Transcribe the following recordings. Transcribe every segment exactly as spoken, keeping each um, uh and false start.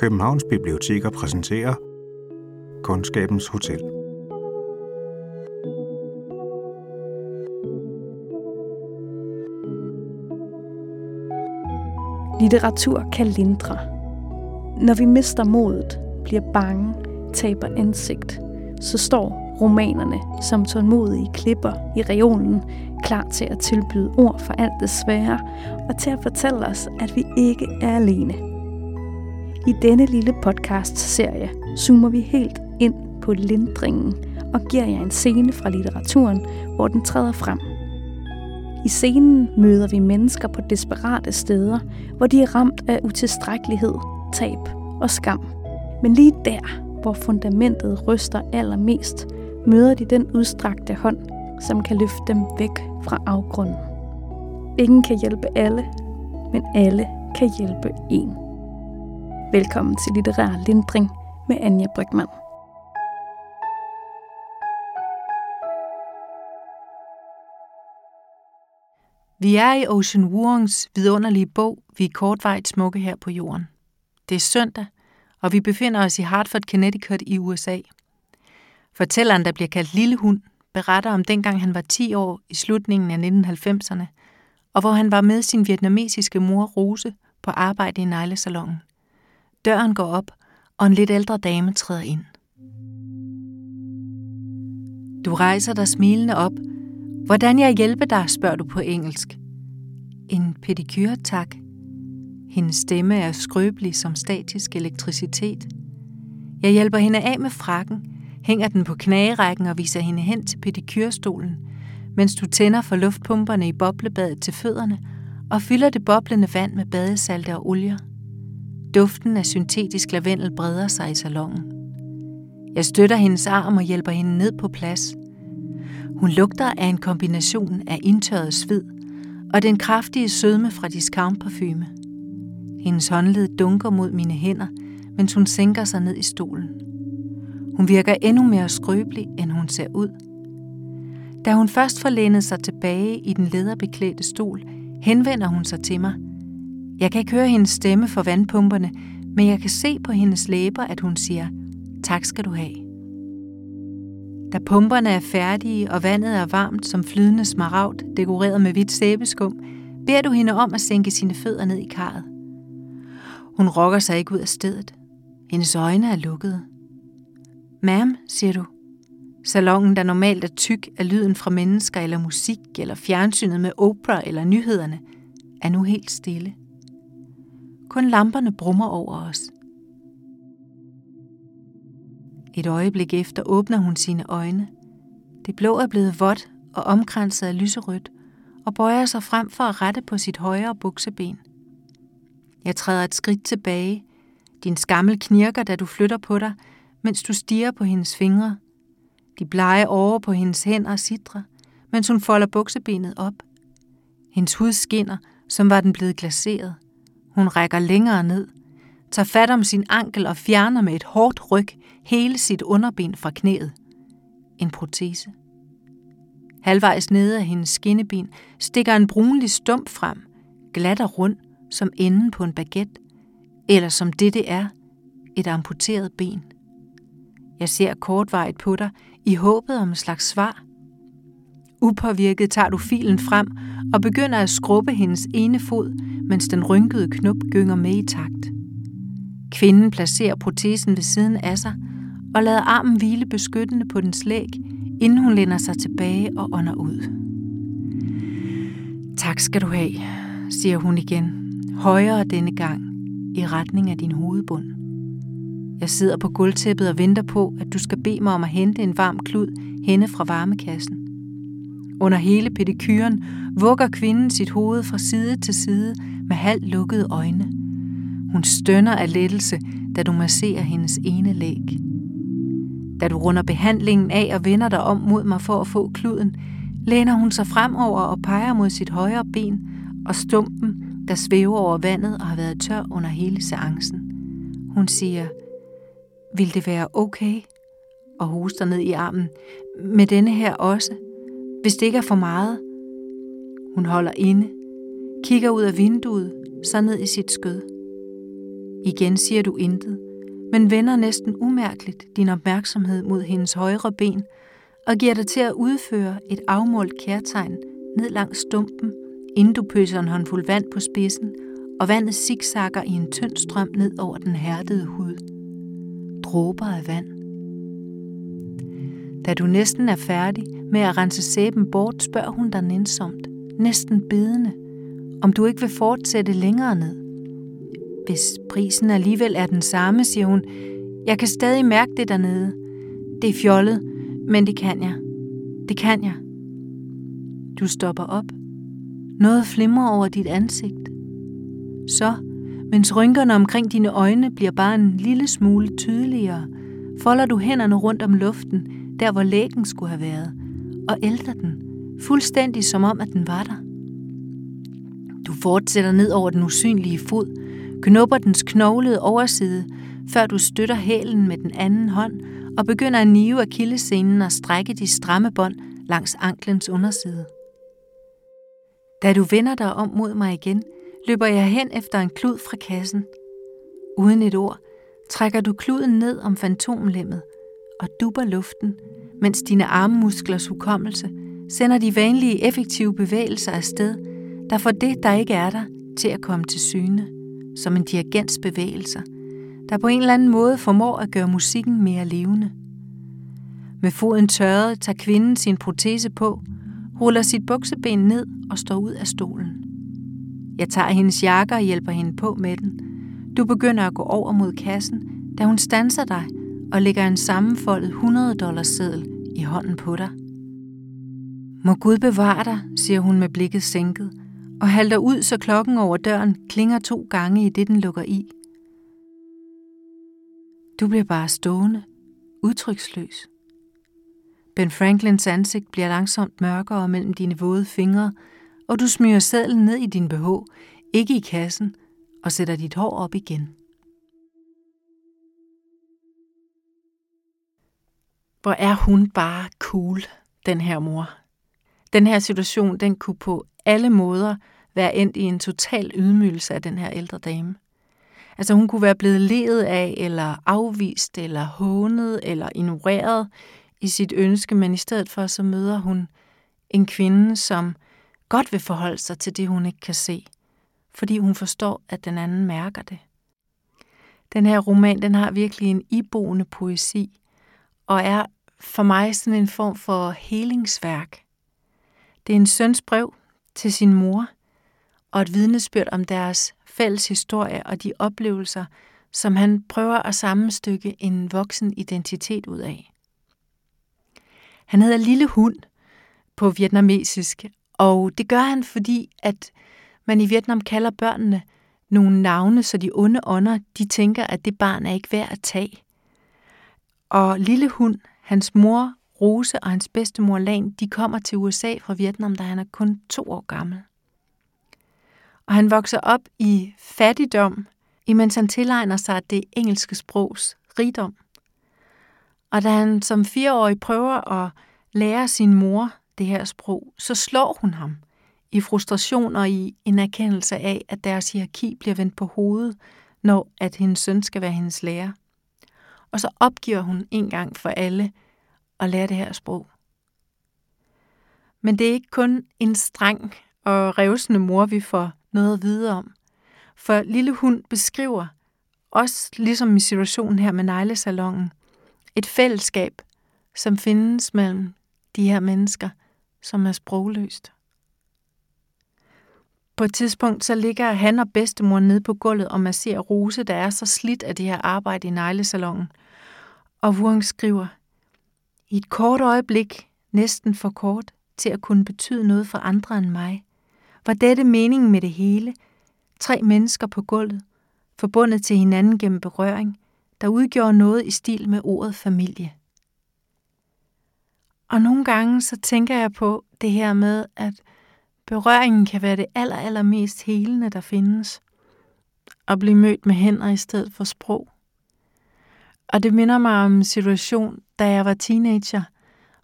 Københavns Biblioteker præsenterer Kundskabens Hotel. Litteratur kan lindre. Når vi mister modet, bliver bange, taber ansigt, så står romanerne som tålmodige klipper i reolen, klar til at tilbyde ord for alt det svære, og til at fortælle os, at vi ikke er alene. I denne lille podcast-serie zoomer vi helt ind på lindringen, og giver jer en scene fra litteraturen, hvor den træder frem. I scenen møder vi mennesker på desperate steder, hvor de er ramt af utilstrækkelighed, tab og skam. Men lige der, hvor fundamentet ryster allermest, møder de den udstrakte hånd, som kan løfte dem væk fra afgrunden. Ingen kan hjælpe alle, men alle kan hjælpe en. Velkommen til Litterær Lindring med Anja Brygmann. Vi er i Ocean Vuongs vidunderlige bog, Vi er kortvarigt smukke her på jorden. Det er søndag, og vi befinder os i Hartford, Connecticut i U S A. Fortælleren, der bliver kaldt Lille Hund, beretter om dengang han var ti år i slutningen af nitten halvfemserne, og hvor han var med sin vietnamesiske mor Rose på arbejde i neglesalongen. Døren går op, og en lidt ældre dame træder ind. Du rejser dig smilende op. Hvordan jeg hjælper dig, spørger du på engelsk. En pedicure, tak. Hendes stemme er skrøbelig som statisk elektricitet. Jeg hjælper hende af med frakken, hænger den på knagerækken og viser hende hen til pedicure-stolen, mens du tænder for luftpumperne i boblebadet til fødderne og fylder det boblende vand med badesalte og olier. Duften af syntetisk lavendel breder sig i salongen. Jeg støtter hendes arm og hjælper hende ned på plads. Hun lugter af en kombination af indtørret sved og den kraftige sødme fra discountparfume. Hendes håndled dunker mod mine hænder, mens hun sænker sig ned i stolen. Hun virker endnu mere skrøbelig, end hun ser ud. Da hun først forlænede sig tilbage i den læderbeklædte stol, henvender hun sig til mig. Jeg kan ikke høre hendes stemme for vandpumperne, men jeg kan se på hendes læber, at hun siger, tak skal du have. Da pumperne er færdige, og vandet er varmt som flydende smaragd, dekoreret med hvidt sæbeskum, beder du hende om at sænke sine fødder ned i karret. Hun rokker sig ikke ud af stedet. Hendes øjne er lukkede. Ma'am, siger du. Salongen, der normalt er tyk af lyden fra mennesker eller musik, eller fjernsynet med Oprah eller nyhederne, er nu helt stille. Kun lamperne brummer over os. Et øjeblik efter åbner hun sine øjne. Det blå er blevet vådt og omkranset af lyserødt, og bøjer sig frem for at rette på sit højre bukseben. Jeg træder et skridt tilbage. Din skammel knirker, da du flytter på dig, mens du stirrer på hendes fingre. De blege over på hendes hænder sidrer, mens hun folder buksebenet op. Hendes hud skinner, som var den blevet glaseret. Hun rækker længere ned, tager fat om sin ankel og fjerner med et hårdt ryk hele sit underben fra knæet. En protese. Halvvejs nede af hendes skinneben stikker en brunlig stump frem, glat og rund, som enden på en baguette, eller som det det er, et amputeret ben. Jeg ser kortvarigt på dig i håbet om en slags svar. Upåvirket tager du filen frem og begynder at skrubbe hendes ene fod, mens den rynkede knop gynger med i takt. Kvinden placerer protesen ved siden af sig og lader armen hvile beskyttende på dens læg, inden hun læner sig tilbage og ånder ud. Tak skal du have, siger hun igen, højere denne gang, i retning af din hovedbund. Jeg sidder på gulvtæppet og venter på, at du skal bede mig om at hente en varm klud henne fra varmekassen. Under hele pedikyren vugger kvinden sit hoved fra side til side med halvt lukkede øjne. Hun stønner af lettelse, da du masserer hendes ene læg. Da du runder behandlingen af og vender dig om mod mig for at få kluden, læner hun sig fremover og peger mod sit højre ben og stumpen, der svæver over vandet og har været tør under hele seancen. Hun siger, vil det være okay? Og hoster ned i armen. Med denne her også. Hvis det ikke er for meget. Hun holder inde, kigger ud af vinduet, så ned i sit skød. Igen siger du intet, men vender næsten umærkeligt din opmærksomhed mod hendes højre ben og giver dig til at udføre et afmålt kærtegn ned langs stumpen, inden du pøser en håndfuld vand på spidsen, og vandet zigzagger i en tynd strøm ned over den hærdede hud. Dråber af vand. Da du næsten er færdig med at rense sæben bort, spørger hun dig nænsomt, næsten bedende, om du ikke vil fortsætte længere ned. Hvis prisen alligevel er den samme, siger hun, jeg kan stadig mærke det dernede. Det er fjollet, men det kan jeg. Det kan jeg. Du stopper op. Noget flimrer over dit ansigt. Så, mens rynkerne omkring dine øjne bliver bare en lille smule tydeligere, folder du hænderne rundt om luften, der hvor lægen skulle have været, og ælter den, fuldstændig som om, at den var der. Du fortsætter ned over den usynlige fod, knupper dens knoglede overside, før du støtter hælen med den anden hånd og begynder at nive akillessenen og strække de stramme bånd langs anklens underside. Da du vender dig om mod mig igen, løber jeg hen efter en klud fra kassen. Uden et ord trækker du kluden ned om fantomlemmet og dupper luften, mens dine armmusklers hukommelse sender de vanlige effektive bevægelser afsted, der får det, der ikke er der, til at komme til syne, som en dirigents bevægelser, der på en eller anden måde formår at gøre musikken mere levende. Med foden tørret tager kvinden sin protese på, ruller sit bukseben ned og står ud af stolen. Jeg tager hendes jakke og hjælper hende på med den. Du begynder at gå over mod kassen, da hun standser dig og lægger en sammenfoldet hundrede dollars seddel i hånden på dig. Må Gud bevare dig, siger hun med blikket sænket, og halter ud, så klokken over døren klinger to gange i det, den lukker i. Du bliver bare stående, udtryksløs. Ben Franklins ansigt bliver langsomt mørkere mellem dine våde fingre, og du smyger sedlen ned i din B H, ikke i kassen, og sætter dit hår op igen. Hvor er hun bare cool, den her mor. Den her situation, den kunne på alle måder være endt i en total ydmygelse af den her ældre dame. Altså hun kunne være blevet ledet af, eller afvist, eller hånet, eller ignoreret i sit ønske, men i stedet for så møder hun en kvinde, som godt vil forholde sig til det, hun ikke kan se, fordi hun forstår, at den anden mærker det. Den her roman, den har virkelig en iboende poesi, og er for mig sådan en form for helingsværk. Det er en søns brev til sin mor, og et vidnesbyrd om deres fælles historie og de oplevelser, som han prøver at sammenstykke en voksen identitet ud af. Han hedder Lille Hund på vietnamesisk, og det gør han, fordi at man i Vietnam kalder børnene nogle navne, så de onde ånder, de tænker, at det barn er ikke værd at tage. Og Lille Hund, hans mor, Rose og hans bedstemor Lan, de kommer til U S A fra Vietnam, da han er kun to år gammel. Og han vokser op i fattigdom, imens han tilegner sig det engelske sprogs rigdom. Og da han som fireårig prøver at lære sin mor det her sprog, så slår hun ham i frustration og i en erkendelse af, at deres hierarki bliver vendt på hovedet, når at hendes søn skal være hendes lærer. Og så opgiver hun en gang for alle at lære det her sprog. Men det er ikke kun en streng og revsende mor, vi får noget at vide om. For Lille Hund beskriver, også ligesom i situationen her med neglesalongen, et fællesskab, som findes mellem de her mennesker, som er sprogløst. På et tidspunkt så ligger han og bedstemor nede på gulvet og masserer Rose, der er så slidt af det her arbejde i neglesalongen. Og Vuong skriver, i et kort øjeblik, næsten for kort, til at kunne betyde noget for andre end mig, var dette meningen med det hele, tre mennesker på gulvet, forbundet til hinanden gennem berøring, der udgjorde noget i stil med ordet familie. Og nogle gange så tænker jeg på det her med, at berøringen kan være det aller, aller mest helende, der findes. At blive mødt med hænder i stedet for sprog. Og det minder mig om en situation, da jeg var teenager,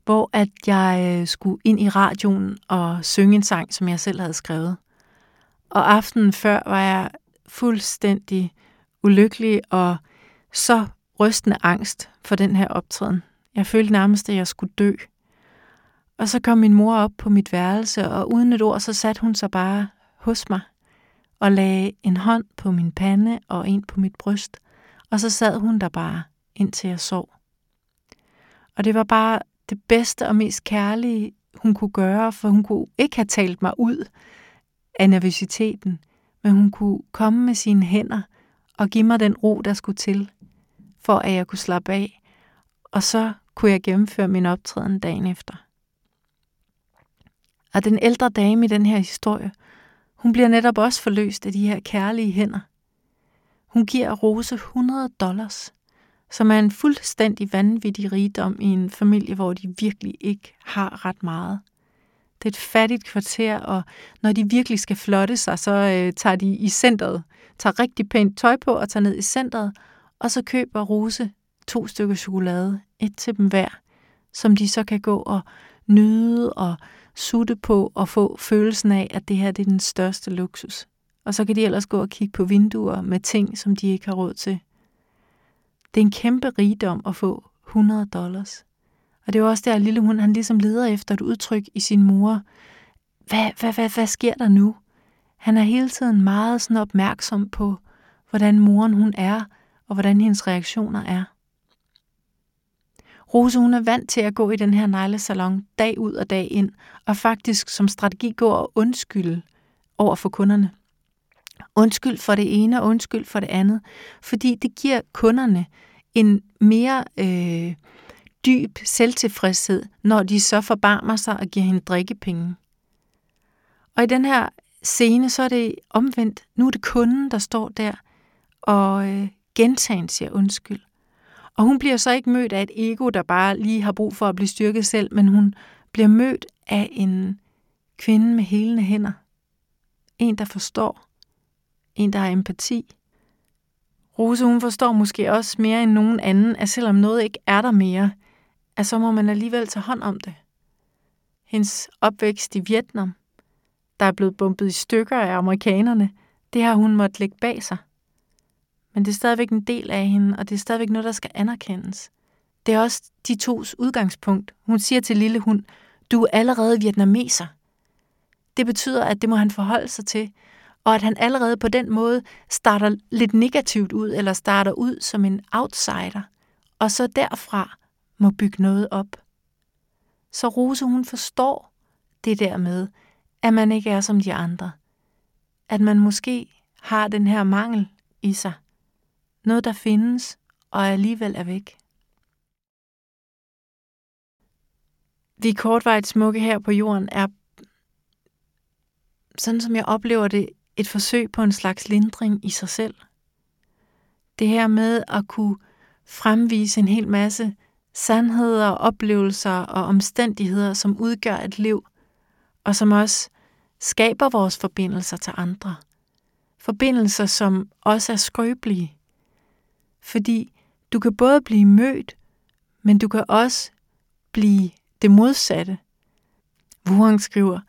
hvor at jeg skulle ind i radioen og synge en sang, som jeg selv havde skrevet. Og aftenen før var jeg fuldstændig ulykkelig og så rystende angst for den her optræden. Jeg følte nærmest, at jeg skulle dø. Og så kom min mor op på mit værelse, og uden et ord, så satte hun sig bare hos mig og lagde en hånd på min pande og en på mit bryst. Og så sad hun der bare, indtil jeg sov. Og det var bare det bedste og mest kærlige, hun kunne gøre, for hun kunne ikke have talt mig ud af nervøsiteten, men hun kunne komme med sine hænder og give mig den ro, der skulle til, for at jeg kunne slappe af, og så kunne jeg gennemføre min optræden dagen efter. Og den ældre dame i den her historie, hun bliver netop også forløst af de her kærlige hænder. Hun giver Rose hundrede dollars, som er en fuldstændig vanvittig rigdom i en familie, hvor de virkelig ikke har ret meget. Det er et fattigt kvarter, og når de virkelig skal flotte sig, så øh, tager de i centret, tager rigtig pænt tøj på og tager ned i centret, og så køber Rose to stykker chokolade, et til dem hver, som de så kan gå og nyde og sutte på og få følelsen af, at det her det er den største luksus. Og så kan de ellers gå og kigge på vinduer med ting, som de ikke har råd til. Det er en kæmpe rigdom at få hundrede dollars. Og det er også der, lille hund, han ligesom leder efter et udtryk i sin mor. Hvad, hvad, hvad, hvad sker der nu? Han er hele tiden meget sådan opmærksom på, hvordan moren hun er, og hvordan hendes reaktioner er. Rose, hun er vant til at gå i den her neglesalon dag ud og dag ind, og faktisk som strategi gå og undskylde over for kunderne. Undskyld for det ene og undskyld for det andet, fordi det giver kunderne en mere øh, dyb selvtilfredshed, når de så forbarmer sig og giver hende drikkepenge. Og i den her scene, så er det omvendt. Nu er det kunden, der står der og øh, gentagen siger undskyld. Og hun bliver så ikke mødt af et ego, der bare lige har brug for at blive styrket selv, men hun bliver mødt af en kvinde med helende hænder. En, der forstår. En, der har empati. Rose, hun forstår måske også mere end nogen anden, at selvom noget ikke er der mere, at så må man alligevel tage hånd om det. Hendes opvækst i Vietnam, der er blevet bombet i stykker af amerikanerne, det har hun måttet lægge bag sig. Men det er stadigvæk en del af hende, og det er stadigvæk noget, der skal anerkendes. Det er også de tos udgangspunkt. Hun siger til lille hund, du er allerede vietnameser. Det betyder, at det må han forholde sig til, og at han allerede på den måde starter lidt negativt ud, eller starter ud som en outsider, og så derfra må bygge noget op. Så Rose, hun forstår det der med, at man ikke er som de andre. At man måske har den her mangel i sig. Noget, der findes, og alligevel er væk. Vi er kortvarigt smukke her på jorden er, sådan som jeg oplever det, et forsøg på en slags lindring i sig selv. Det her med at kunne fremvise en hel masse sandheder, oplevelser og omstændigheder, som udgør et liv, og som også skaber vores forbindelser til andre. Forbindelser, som også er skrøbelige. Fordi du kan både blive mødt, men du kan også blive det modsatte. Vuong skriver,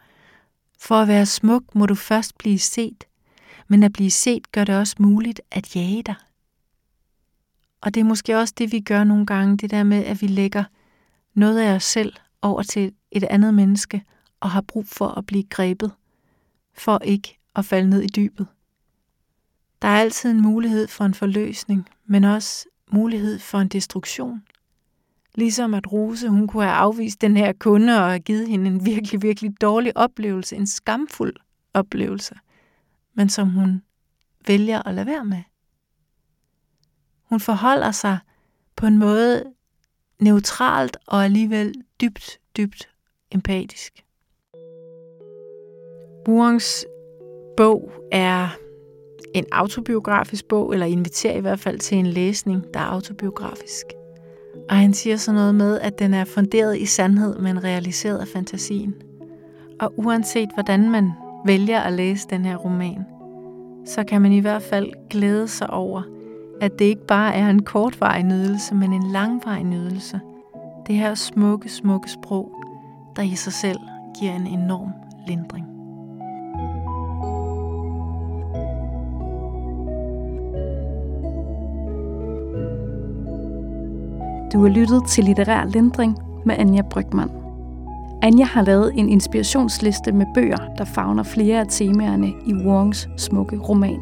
for at være smuk må du først blive set, men at blive set gør det også muligt at jage dig. Og det er måske også det, vi gør nogle gange, det der med, at vi lægger noget af os selv over til et andet menneske og har brug for at blive grebet, for ikke at falde ned i dybet. Der er altid en mulighed for en forløsning, men også mulighed for en destruktion. Ligesom at Rose, hun kunne have afvist den her kunde og have givet hende en virkelig, virkelig dårlig oplevelse, en skamfuld oplevelse, men som hun vælger at lade være med. Hun forholder sig på en måde neutralt og alligevel dybt, dybt empatisk. Vuongs bog er en autobiografisk bog, eller inviterer i hvert fald til en læsning, der er autobiografisk. Og han siger sådan noget med, at den er funderet i sandhed, men realiseret af fantasien. Og uanset hvordan man vælger at læse den her roman, så kan man i hvert fald glæde sig over, at det ikke bare er en kortvarig nydelse, men en langvarig nydelse. Det her smukke, smukke sprog, der i sig selv giver en enorm lindring. Du har lyttet til Litterær Lindring med Anja Brygmann. Anja har lavet en inspirationsliste med bøger, der favner flere af temaerne i Vuongs smukke roman.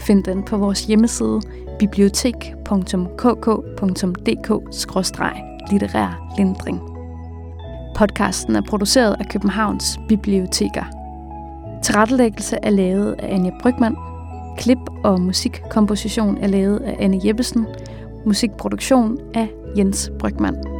Find den på vores hjemmeside bibliotek punktum k k punktum d k bindestreg litterær lindring. Podcasten er produceret af Københavns Biblioteker. Tilrettelæggelse er lavet af Anja Brygmann. Klip og musikkomposition er lavet af Anne Jeppesen. Musikproduktion af Jens Brygmann.